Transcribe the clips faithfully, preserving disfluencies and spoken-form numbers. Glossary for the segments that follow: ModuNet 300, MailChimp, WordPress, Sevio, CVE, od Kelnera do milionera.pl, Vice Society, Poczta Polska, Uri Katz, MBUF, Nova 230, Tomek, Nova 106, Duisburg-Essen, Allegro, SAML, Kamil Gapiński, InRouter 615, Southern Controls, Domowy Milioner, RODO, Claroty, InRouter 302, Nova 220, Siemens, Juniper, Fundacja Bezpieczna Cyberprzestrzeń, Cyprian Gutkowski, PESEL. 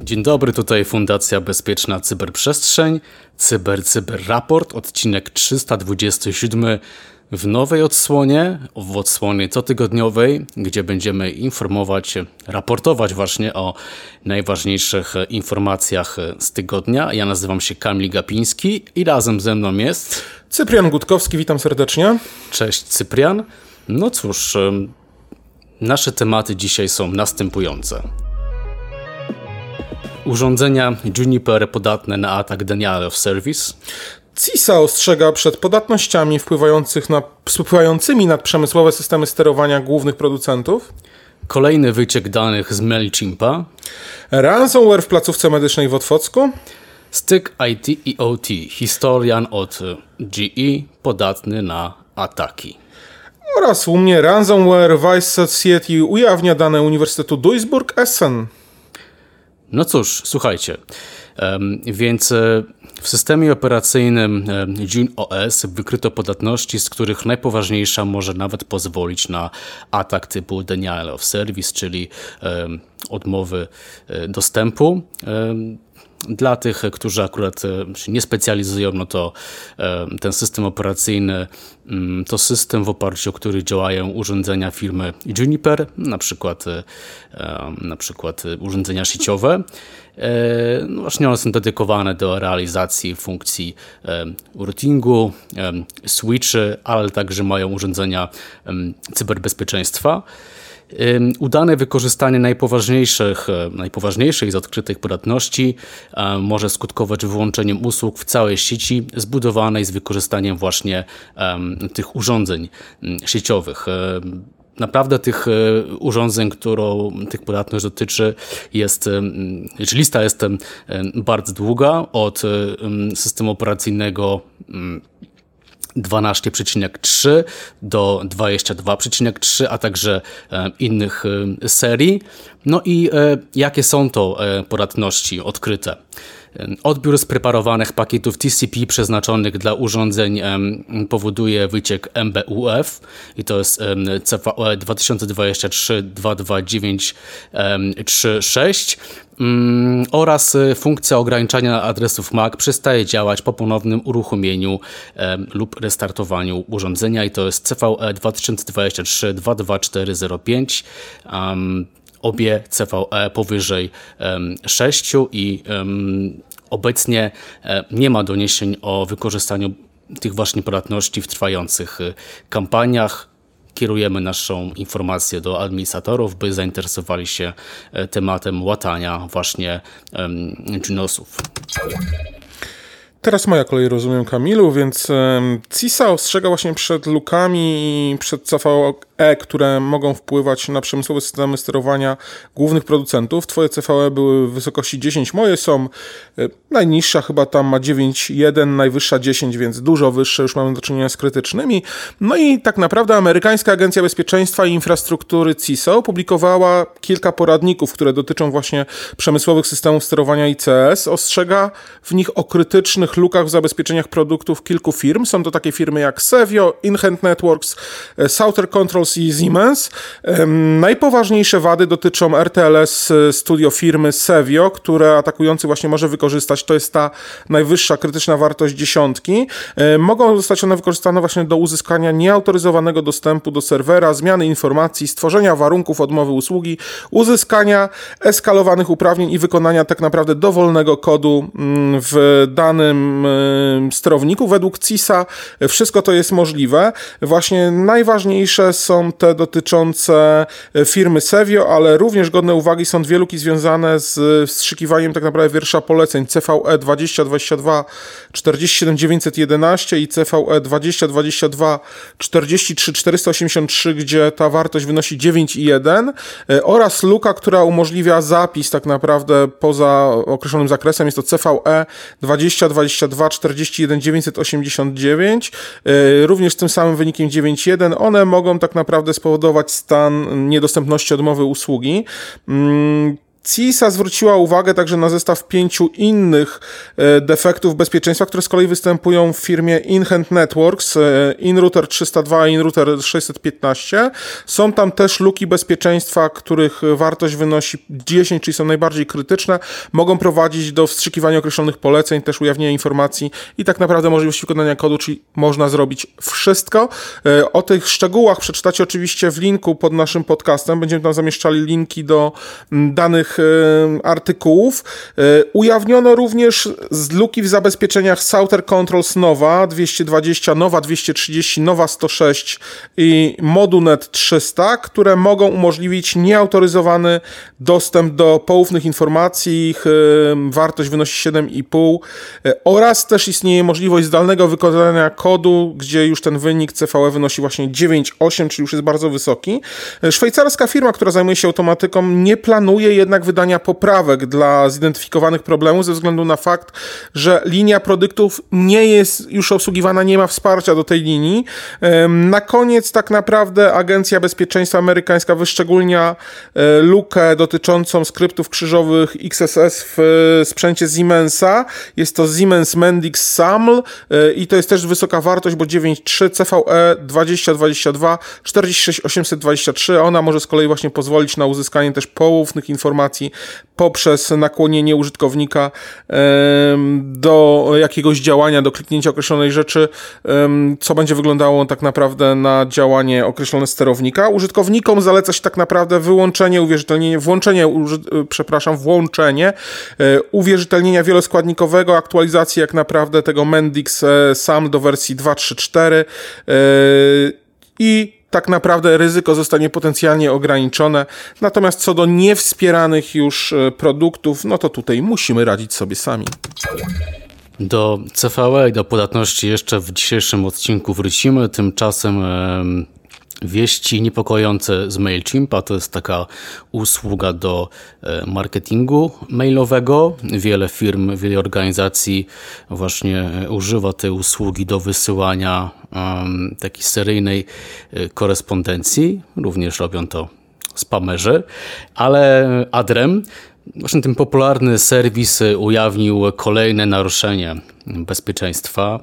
Dzień dobry, tutaj Fundacja Bezpieczna Cyberprzestrzeń, Cyber Cyber Raport, odcinek trzysta dwudziesty siódmy w nowej odsłonie, w odsłonie cotygodniowej, gdzie będziemy informować, raportować właśnie o najważniejszych informacjach z tygodnia. Ja nazywam się Kamil Gapiński i razem ze mną jest... Cyprian Gutkowski, witam serdecznie. Cześć Cyprian. No cóż, nasze tematy dzisiaj są następujące. Urządzenia Juniper podatne na atak denial of service. C I S A ostrzega przed podatnościami wpływających na, wpływającymi na przemysłowe systemy sterowania głównych producentów. Kolejny wyciek danych z MailChimpa. Ransomware w placówce medycznej w Otwocku. Styk I T i O T. Historian od G E podatny na ataki. Oraz u mnie ransomware Vice Society ujawnia dane Uniwersytetu Duisburg-Essen. No cóż, słuchajcie, więc w systemie operacyjnym JunOS wykryto podatności, z których najpoważniejsza może nawet pozwolić na atak typu denial of service, czyli odmowy dostępu. Dla tych, którzy akurat się nie specjalizują, no to ten system operacyjny to system, w oparciu o który działają urządzenia firmy Juniper, na przykład, na przykład urządzenia sieciowe. No właśnie one są dedykowane do realizacji funkcji routingu, switchy, ale także mają urządzenia cyberbezpieczeństwa. Udane wykorzystanie najpoważniejszych, najpoważniejszych z odkrytych podatności może skutkować wyłączeniem usług w całej sieci zbudowanej z wykorzystaniem właśnie tych urządzeń sieciowych. Naprawdę tych urządzeń, którą tych podatność dotyczy, jest, czy lista jest bardzo długa, od systemu operacyjnego dwanaście przecinek trzy do dwadzieścia dwa przecinek trzy, a także innych serii. No i jakie są to podatności odkryte? Odbiór spreparowanych pakietów T C P przeznaczonych dla urządzeń powoduje wyciek M B U F i to jest C V E dwa tysiące dwadzieścia trzy dwa dwa dziewięć trzy sześć oraz funkcja ograniczania adresów M A C przestaje działać po ponownym uruchomieniu lub restartowaniu urządzenia i to jest C V E dwa tysiące dwadzieścia trzy dwa dwa cztery zero pięć. Obie C V E powyżej sześć i obecnie nie ma doniesień o wykorzystaniu tych właśnie podatności w trwających kampaniach. Kierujemy naszą informację do administratorów, by zainteresowali się tematem łatania właśnie Junosów. Teraz moja kolej, rozumiem, Kamilu, więc C I S A ostrzega właśnie przed lukami i przed C V E, które mogą wpływać na przemysłowe systemy sterowania głównych producentów. Twoje C V E były w wysokości dziesięć, moje są najniższa, chyba tam ma dziewięć przecinek jeden, najwyższa dziesięć, więc dużo wyższe, już mamy do czynienia z krytycznymi. No i tak naprawdę Amerykańska Agencja Bezpieczeństwa i Infrastruktury C I S A opublikowała kilka poradników, które dotyczą właśnie przemysłowych systemów sterowania I C S. Ostrzega w nich o krytycznych lukach w zabezpieczeniach produktów kilku firm. Są to takie firmy jak Sevio, InHand Networks, Southern Controls i Siemens. Um, najpoważniejsze wady dotyczą R T L S studio firmy Sevio, które atakujący właśnie może wykorzystać. To jest ta najwyższa krytyczna wartość dziesiątki. Um, mogą zostać one wykorzystane właśnie do uzyskania nieautoryzowanego dostępu do serwera, zmiany informacji, stworzenia warunków odmowy usługi, uzyskania eskalowanych uprawnień i wykonania tak naprawdę dowolnego kodu w danym sterowniku. Według C I S A wszystko to jest możliwe. Właśnie najważniejsze są te dotyczące firmy Sevio, ale również godne uwagi są dwie luki związane z wstrzykiwaniem tak naprawdę wiersza poleceń C V E dwa tysiące dwadzieścia dwa czterdzieści siedem dziewięćset jedenaście i C V E dwa tysiące dwadzieścia dwa czterdzieści trzy czterysta osiemdziesiąt trzy, gdzie ta wartość wynosi dziewięć przecinek jeden oraz luka, która umożliwia zapis tak naprawdę poza określonym zakresem. Jest to C V E dwadzieścia dwadzieścia dwa czterdzieści jeden dziewięćset osiemdziesiąt dziewięć, również z tym samym wynikiem dziewięć przecinek jeden. One mogą tak naprawdę spowodować stan niedostępności odmowy usługi. C I S A zwróciła uwagę także na zestaw pięciu innych defektów bezpieczeństwa, które z kolei występują w firmie InHand Networks, InRouter trzysta dwa, InRouter sześćset piętnaście. Są tam też luki bezpieczeństwa, których wartość wynosi dziesięć, czyli są najbardziej krytyczne. Mogą prowadzić do wstrzykiwania określonych poleceń, też ujawnienia informacji i tak naprawdę możliwości wykonania kodu, czyli można zrobić wszystko. O tych szczegółach przeczytacie oczywiście w linku pod naszym podcastem. Będziemy tam zamieszczali linki do danych artykułów. Ujawniono również z luki w zabezpieczeniach Southern Controls Nova dwieście dwadzieścia, Nova dwieście trzydzieści, Nova sto sześć i ModuNet trzysta, które mogą umożliwić nieautoryzowany dostęp do poufnych informacji. Ich wartość wynosi siedem i pół oraz też istnieje możliwość zdalnego wykonania kodu, gdzie już ten wynik C V E wynosi właśnie dziewięć i osiem, czyli już jest bardzo wysoki. Szwajcarska firma, która zajmuje się automatyką, nie planuje jednak jednak wydania poprawek dla zidentyfikowanych problemów ze względu na fakt, że linia produktów nie jest już obsługiwana, nie ma wsparcia do tej linii. Na koniec tak naprawdę Agencja Bezpieczeństwa Amerykańska wyszczególnia lukę dotyczącą skryptów krzyżowych X S S w sprzęcie Siemensa. Jest to Siemens Mendix S A M L i to jest też wysoka wartość, bo dziewięć przecinek trzy C V E dwa tysiące dwadzieścia dwa cztery sześć osiem dwa trzy. Ona może z kolei właśnie pozwolić na uzyskanie też poufnych informacji poprzez nakłonienie użytkownika do jakiegoś działania, do kliknięcia określonej rzeczy, co będzie wyglądało tak naprawdę na działanie określone sterownika. Użytkownikom zaleca się tak naprawdę wyłączenie, uwierzytelnienie, włączenie, przepraszam, włączenie uwierzytelnienia wieloskładnikowego, aktualizacji jak naprawdę tego Mendix S A M L do wersji dwa trzy cztery i tak naprawdę ryzyko zostanie potencjalnie ograniczone. Natomiast co do niewspieranych już produktów, no to tutaj musimy radzić sobie sami. Do C V E i do podatności jeszcze w dzisiejszym odcinku wrócimy. Tymczasem e, wieści niepokojące z MailChimpa. To jest taka usługa do marketingu mailowego. Wiele firm, wiele organizacji właśnie używa tej usługi do wysyłania takiej seryjnej korespondencji. Również robią to spamerzy, ale adrem, właśnie ten popularny serwis ujawnił kolejne naruszenie bezpieczeństwa.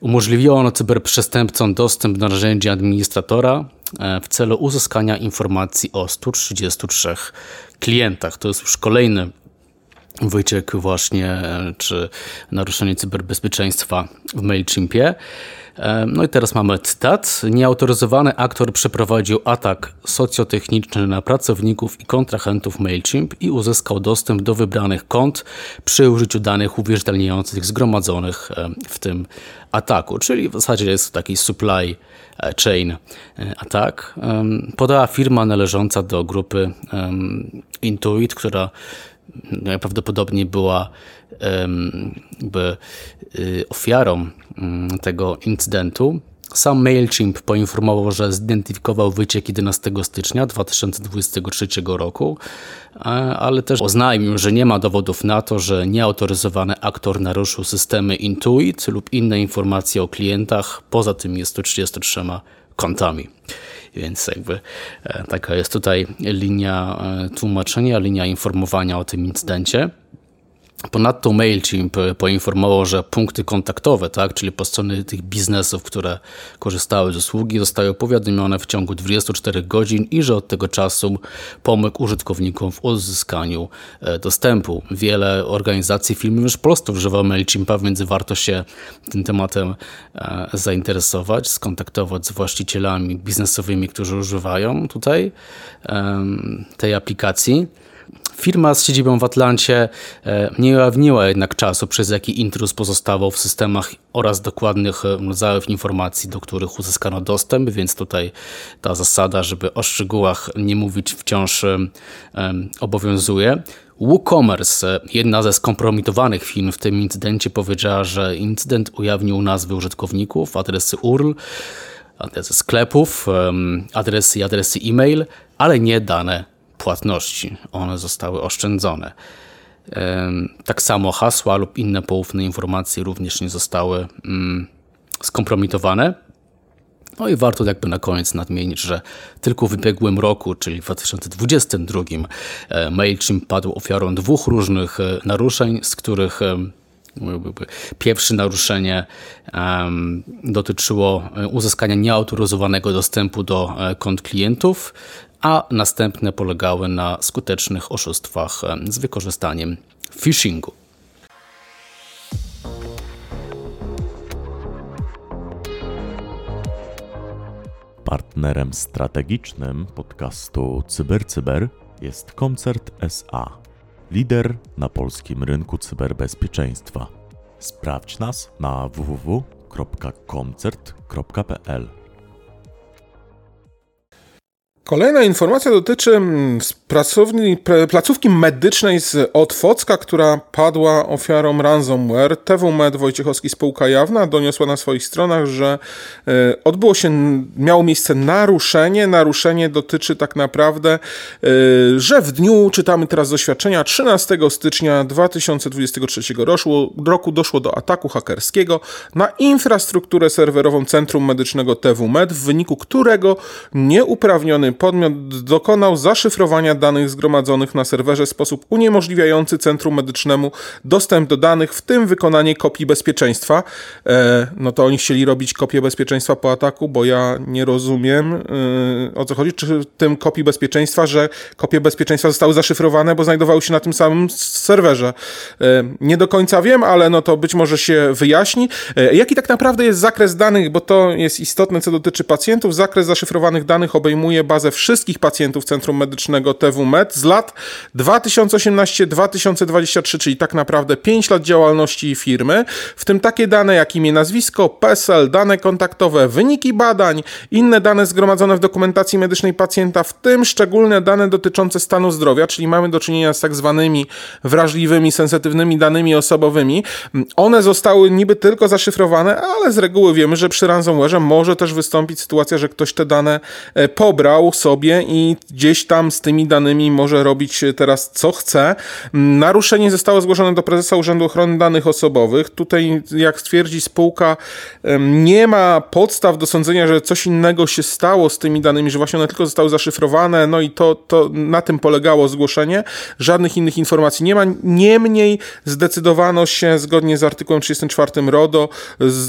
Umożliwiło ono cyberprzestępcom dostęp do narzędzi administratora w celu uzyskania informacji o stu trzydziestu trzech klientach. To jest już kolejny wyciek właśnie, czy naruszenie cyberbezpieczeństwa w MailChimpie. No i teraz mamy cytat. Nieautoryzowany aktor przeprowadził atak socjotechniczny na pracowników i kontrahentów MailChimp i uzyskał dostęp do wybranych kont przy użyciu danych uwierzytelniających zgromadzonych w tym ataku. Czyli w zasadzie jest to taki supply chain atak. Podała firma należąca do grupy Intuit, która najprawdopodobniej była by, ofiarą tego incydentu. Sam MailChimp poinformował, że zidentyfikował wyciek jedenastego stycznia dwa tysiące dwudziestego trzeciego roku, ale też oznajmił, że nie ma dowodów na to, że nieautoryzowany aktor naruszył systemy Intuit lub inne informacje o klientach poza tymi stu trzydziestu trzema kontami. Więc jakby taka jest tutaj linia tłumaczenia, linia informowania o tym incydencie. Ponadto MailChimp poinformował, że punkty kontaktowe, tak, czyli po stronie tych biznesów, które korzystały z usługi, zostały powiadomione w ciągu dwudziestu czterech godzin i że od tego czasu pomógł użytkownikom w uzyskaniu dostępu. Wiele organizacji, firm już prosto używa MailChimpa, więc warto się tym tematem zainteresować, skontaktować z właścicielami biznesowymi, którzy używają tutaj tej aplikacji. Firma z siedzibą w Atlancie nie ujawniła jednak czasu, przez jaki intruz pozostawał w systemach oraz dokładnych rodzajów informacji, do których uzyskano dostęp, więc tutaj ta zasada, żeby o szczegółach nie mówić, wciąż obowiązuje. WooCommerce, jedna ze skompromitowanych firm w tym incydencie, powiedziała, że incydent ujawnił nazwy użytkowników, adresy U R L, adresy sklepów, adresy i adresy e-mail, ale nie dane płatności. One zostały oszczędzone. Tak samo hasła lub inne poufne informacje również nie zostały skompromitowane. No i warto jakby na koniec nadmienić, że tylko w ubiegłym roku, czyli w dwa tysiące dwudziestym drugim, MailChimp padł ofiarą dwóch różnych naruszeń, z których pierwsze naruszenie um, dotyczyło uzyskania nieautoryzowanego dostępu do kont klientów, a następne polegały na skutecznych oszustwach z wykorzystaniem phishingu. Partnerem strategicznym podcastu CyberCyber jest Koncert S A, lider na polskim rynku cyberbezpieczeństwa. Sprawdź nas na w w w kropka koncert kropka p l. Kolejna informacja dotyczy pracowni, placówki medycznej z Otwocka, która padła ofiarą ransomware. T W Med Wojciechowski, spółka jawna, doniosła na swoich stronach, że odbyło się, miało miejsce naruszenie. Naruszenie dotyczy tak naprawdę, że w dniu, czytamy teraz z oświadczenia, trzynastego stycznia dwa tysiące dwudziestego trzeciego roku doszło do ataku hakerskiego na infrastrukturę serwerową Centrum Medycznego T W Med, w wyniku którego nieuprawniony podmiot dokonał zaszyfrowania danych zgromadzonych na serwerze w sposób uniemożliwiający centrum medycznemu dostęp do danych, w tym wykonanie kopii bezpieczeństwa. E, no to oni chcieli robić kopię bezpieczeństwa po ataku, bo ja nie rozumiem, e, o co chodzi, czy w tym kopii bezpieczeństwa, że kopie bezpieczeństwa zostały zaszyfrowane, bo znajdowały się na tym samym serwerze. E, nie do końca wiem, ale no to być może się wyjaśni. E, jaki tak naprawdę jest zakres danych, bo to jest istotne, co dotyczy pacjentów. Zakres zaszyfrowanych danych obejmuje bazę wszystkich pacjentów Centrum Medycznego T W Med z lat dwa tysiące osiemnasty do dwa tysiące dwudziestego trzeciego, czyli tak naprawdę pięć lat działalności firmy, w tym takie dane jak imię, nazwisko, PESEL, dane kontaktowe, wyniki badań, inne dane zgromadzone w dokumentacji medycznej pacjenta, w tym szczególne dane dotyczące stanu zdrowia, czyli mamy do czynienia z tak zwanymi wrażliwymi, sensytywnymi danymi osobowymi. One zostały niby tylko zaszyfrowane, ale z reguły wiemy, że przy ransomware'ze może też wystąpić sytuacja, że ktoś te dane pobrał sobie i gdzieś tam z tymi danymi może robić teraz co chce. Naruszenie zostało zgłoszone do prezesa Urzędu Ochrony Danych Osobowych. Tutaj, jak twierdzi spółka, nie ma podstaw do sądzenia, że coś innego się stało z tymi danymi, że właśnie one tylko zostały zaszyfrowane, no i to, to na tym polegało zgłoszenie. Żadnych innych informacji nie ma. Niemniej zdecydowano się, zgodnie z artykułem trzydziestym czwartym RODO,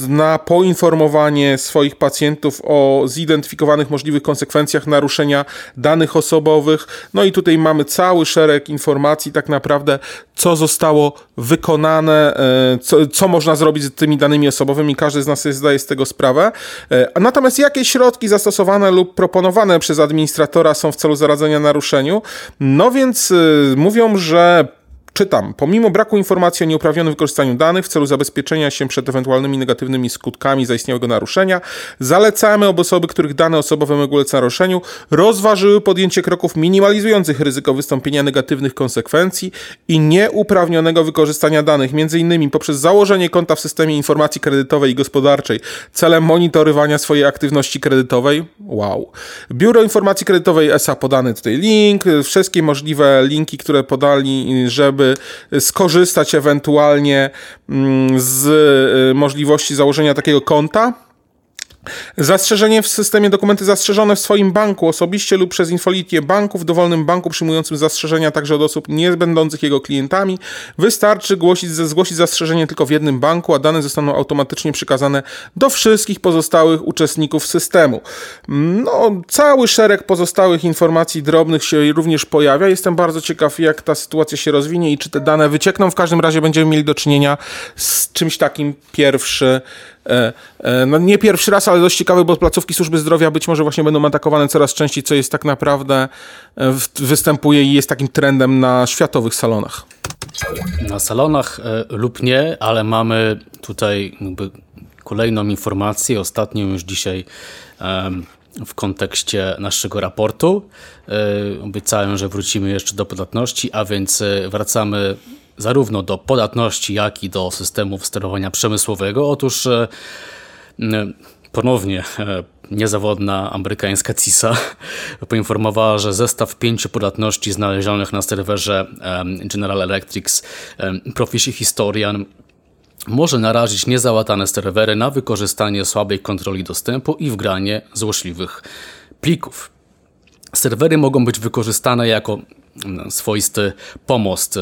na poinformowanie swoich pacjentów o zidentyfikowanych możliwych konsekwencjach naruszenia naruszenia danych osobowych. No i tutaj mamy cały szereg informacji tak naprawdę, co zostało wykonane, co, co można zrobić z tymi danymi osobowymi. Każdy z nas sobie zdaje z tego sprawę. Natomiast jakie środki zastosowane lub proponowane przez administratora są w celu zaradzenia naruszeniu? No więc mówią, że czytam. Pomimo braku informacji o nieuprawnionym wykorzystaniu danych w celu zabezpieczenia się przed ewentualnymi negatywnymi skutkami zaistniałego naruszenia, zalecamy, aby osoby, których dane osobowe mogły ulec naruszeniu, rozważyły podjęcie kroków minimalizujących ryzyko wystąpienia negatywnych konsekwencji i nieuprawnionego wykorzystania danych, między innymi poprzez założenie konta w systemie informacji kredytowej i gospodarczej celem monitorowania swojej aktywności kredytowej. Wow. Biuro Informacji Kredytowej S A, podany tutaj link, wszystkie możliwe linki, które podali, żeby skorzystać ewentualnie z możliwości założenia takiego konta. Zastrzeżenie w systemie dokumenty zastrzeżone w swoim banku osobiście lub przez infolitię banku w dowolnym banku przyjmującym zastrzeżenia także od osób niebędących jego klientami. Wystarczy głosić, zgłosić zastrzeżenie tylko w jednym banku, a dane zostaną automatycznie przekazane do wszystkich pozostałych uczestników systemu. No, cały szereg pozostałych informacji drobnych się również pojawia. Jestem bardzo ciekaw, jak ta sytuacja się rozwinie i czy te dane wyciekną. W każdym razie będziemy mieli do czynienia z czymś takim pierwszy No nie pierwszy raz, ale dość ciekawy, bo placówki służby zdrowia być może właśnie będą atakowane coraz częściej, co jest tak naprawdę występuje i jest takim trendem na światowych salonach. Na salonach lub nie, ale mamy tutaj jakby kolejną informację, ostatnią już dzisiaj w kontekście naszego raportu. Obiecałem, że wrócimy jeszcze do podatności, a więc wracamy zarówno do podatności, jak i do systemów sterowania przemysłowego. Otóż ponownie niezawodna amerykańska C I S A poinformowała, że zestaw pięciu podatności znalezionych na serwerze General Electric profi się historian może narazić niezałatane serwery na wykorzystanie słabej kontroli dostępu i wgranie złośliwych plików. Serwery mogą być wykorzystane jako swoisty pomost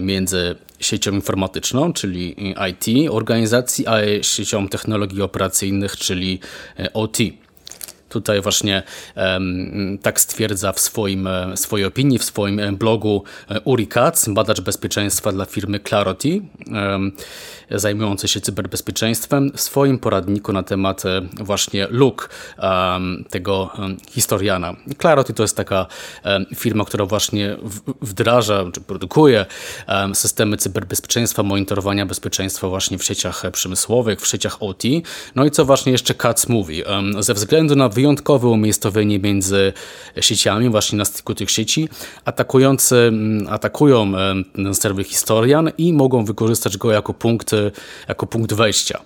między siecią informatyczną, czyli I T organizacji, a siecią technologii operacyjnych, czyli O T. Tutaj właśnie um, tak stwierdza w swoim, swojej opinii, w swoim blogu Uri Katz, badacz bezpieczeństwa dla firmy Claroty, um, zajmujący się cyberbezpieczeństwem, w swoim poradniku na temat właśnie luk um, tego historiana. Claroty to jest taka um, firma, która właśnie w, wdraża czy produkuje um, systemy cyberbezpieczeństwa, monitorowania bezpieczeństwa właśnie w sieciach przemysłowych, w sieciach O T. No i co właśnie jeszcze Katz mówi? Um, ze względu na wyjątkowe umiejscowienie między sieciami, właśnie na styku tych sieci, atakujący atakują ten serwer historian i mogą wykorzystać go jako punkt, jako punkt wejścia,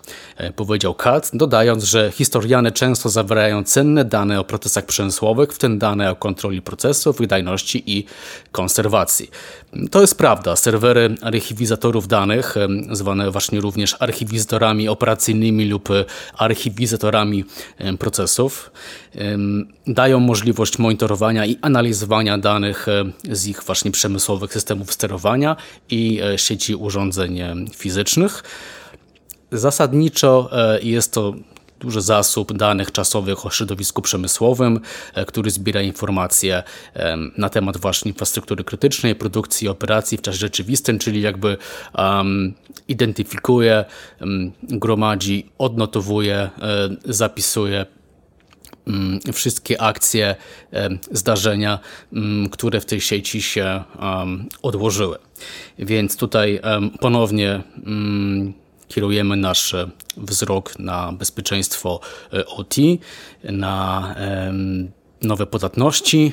powiedział Katz, dodając, że historiany często zawierają cenne dane o procesach przemysłowych, w tym dane o kontroli procesów, wydajności i konserwacji. To jest prawda, serwery archiwizatorów danych, zwane właśnie również archiwizatorami operacyjnymi lub archiwizatorami procesów, dają możliwość monitorowania i analizowania danych z ich właśnie przemysłowych systemów sterowania i sieci urządzeń fizycznych. Zasadniczo jest to duży zasób danych czasowych o środowisku przemysłowym, który zbiera informacje na temat właśnie infrastruktury krytycznej, produkcji i operacji w czasie rzeczywistym, czyli jakby um, identyfikuje, um, gromadzi, odnotowuje, um, zapisuje wszystkie akcje, zdarzenia, które w tej sieci się odłożyły. Więc tutaj ponownie kierujemy nasz wzrok na bezpieczeństwo O T, na nowe podatności.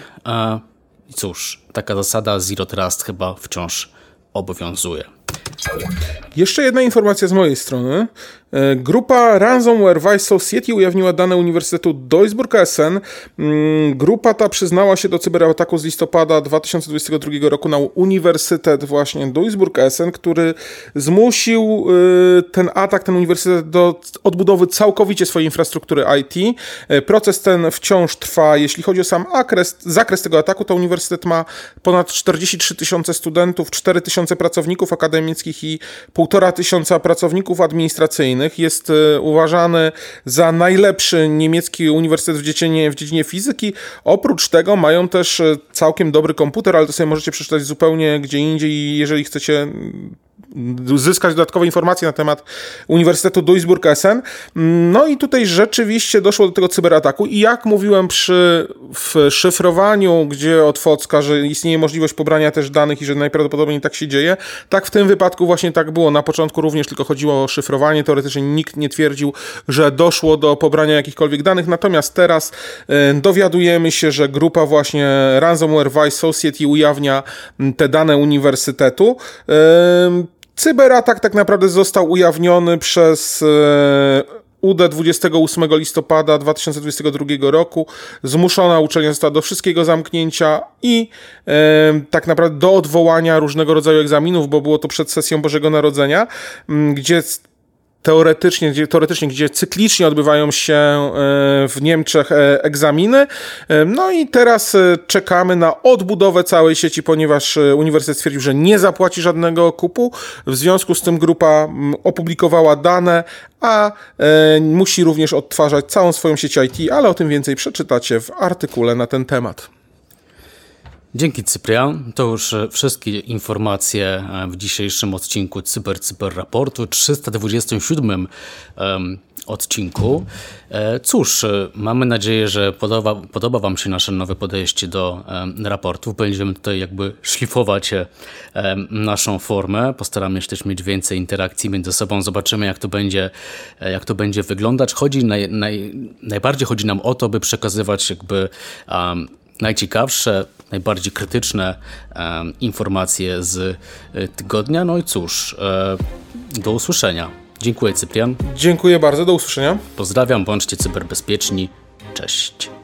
Cóż, taka zasada Zero Trust chyba wciąż obowiązuje. Jeszcze jedna informacja z mojej strony. Grupa Ransomware Vice Society ujawniła dane Uniwersytetu Duisburg S N. Grupa ta przyznała się do cyberataku z listopada dwa tysiące dwudziestego drugiego roku na Uniwersytet właśnie Duisburg S N, który zmusił ten atak, ten uniwersytet do odbudowy całkowicie swojej infrastruktury I T. Proces ten wciąż trwa. Jeśli chodzi o sam akres, zakres tego ataku, to uniwersytet ma ponad czterdzieści trzy tysiące studentów, cztery tysiące pracowników akademickich i półtora tysiąca pracowników administracyjnych. Jest uważany za najlepszy niemiecki uniwersytet w dziedzinie, w dziedzinie fizyki. Oprócz tego mają też całkiem dobry komputer, ale to sobie możecie przeczytać zupełnie gdzie indziej, jeżeli chcecie zyskać dodatkowe informacje na temat Uniwersytetu Duisburg S N. No i tutaj rzeczywiście doszło do tego cyberataku i jak mówiłem przy w szyfrowaniu, gdzie od Focka, że istnieje możliwość pobrania też danych i że najprawdopodobniej tak się dzieje, tak w tym wypadku właśnie tak było. Na początku również tylko chodziło o szyfrowanie, teoretycznie nikt nie twierdził, że doszło do pobrania jakichkolwiek danych, natomiast teraz dowiadujemy się, że grupa właśnie Ransomware Vice Society ujawnia te dane Uniwersytetu. Cyberatak tak naprawdę został ujawniony przez U D dwudziestego ósmego listopada dwa tysiące dwudziestego drugiego roku. Zmuszona uczelnia została do wszystkiego zamknięcia i e, tak naprawdę do odwołania różnego rodzaju egzaminów, bo było to przed sesją Bożego Narodzenia, gdzie teoretycznie, gdzie, teoretycznie, gdzie cyklicznie odbywają się w Niemczech egzaminy. No i teraz czekamy na odbudowę całej sieci, ponieważ uniwersytet stwierdził, że nie zapłaci żadnego kupu. W związku z tym grupa opublikowała dane, a musi również odtwarzać całą swoją sieć I T, ale o tym więcej przeczytacie w artykule na ten temat. Dzięki, Cyprian. To już wszystkie informacje w dzisiejszym odcinku Cyber Cyber Raportu, trzysta dwudziestym siódmym um, odcinku. Cóż, mamy nadzieję, że podoba, podoba Wam się nasze nowe podejście do um, raportów. Będziemy tutaj jakby szlifować um, naszą formę. Postaramy się też mieć więcej interakcji między sobą. Zobaczymy, jak to będzie, jak to będzie wyglądać. Chodzi naj, naj, najbardziej chodzi nam o to, by przekazywać jakby um, najciekawsze, najbardziej krytyczne e, informacje z e, tygodnia. No i cóż, e, do usłyszenia. Dziękuję, Cyprian. Dziękuję bardzo, do usłyszenia. Pozdrawiam, bądźcie cyberbezpieczni. Cześć.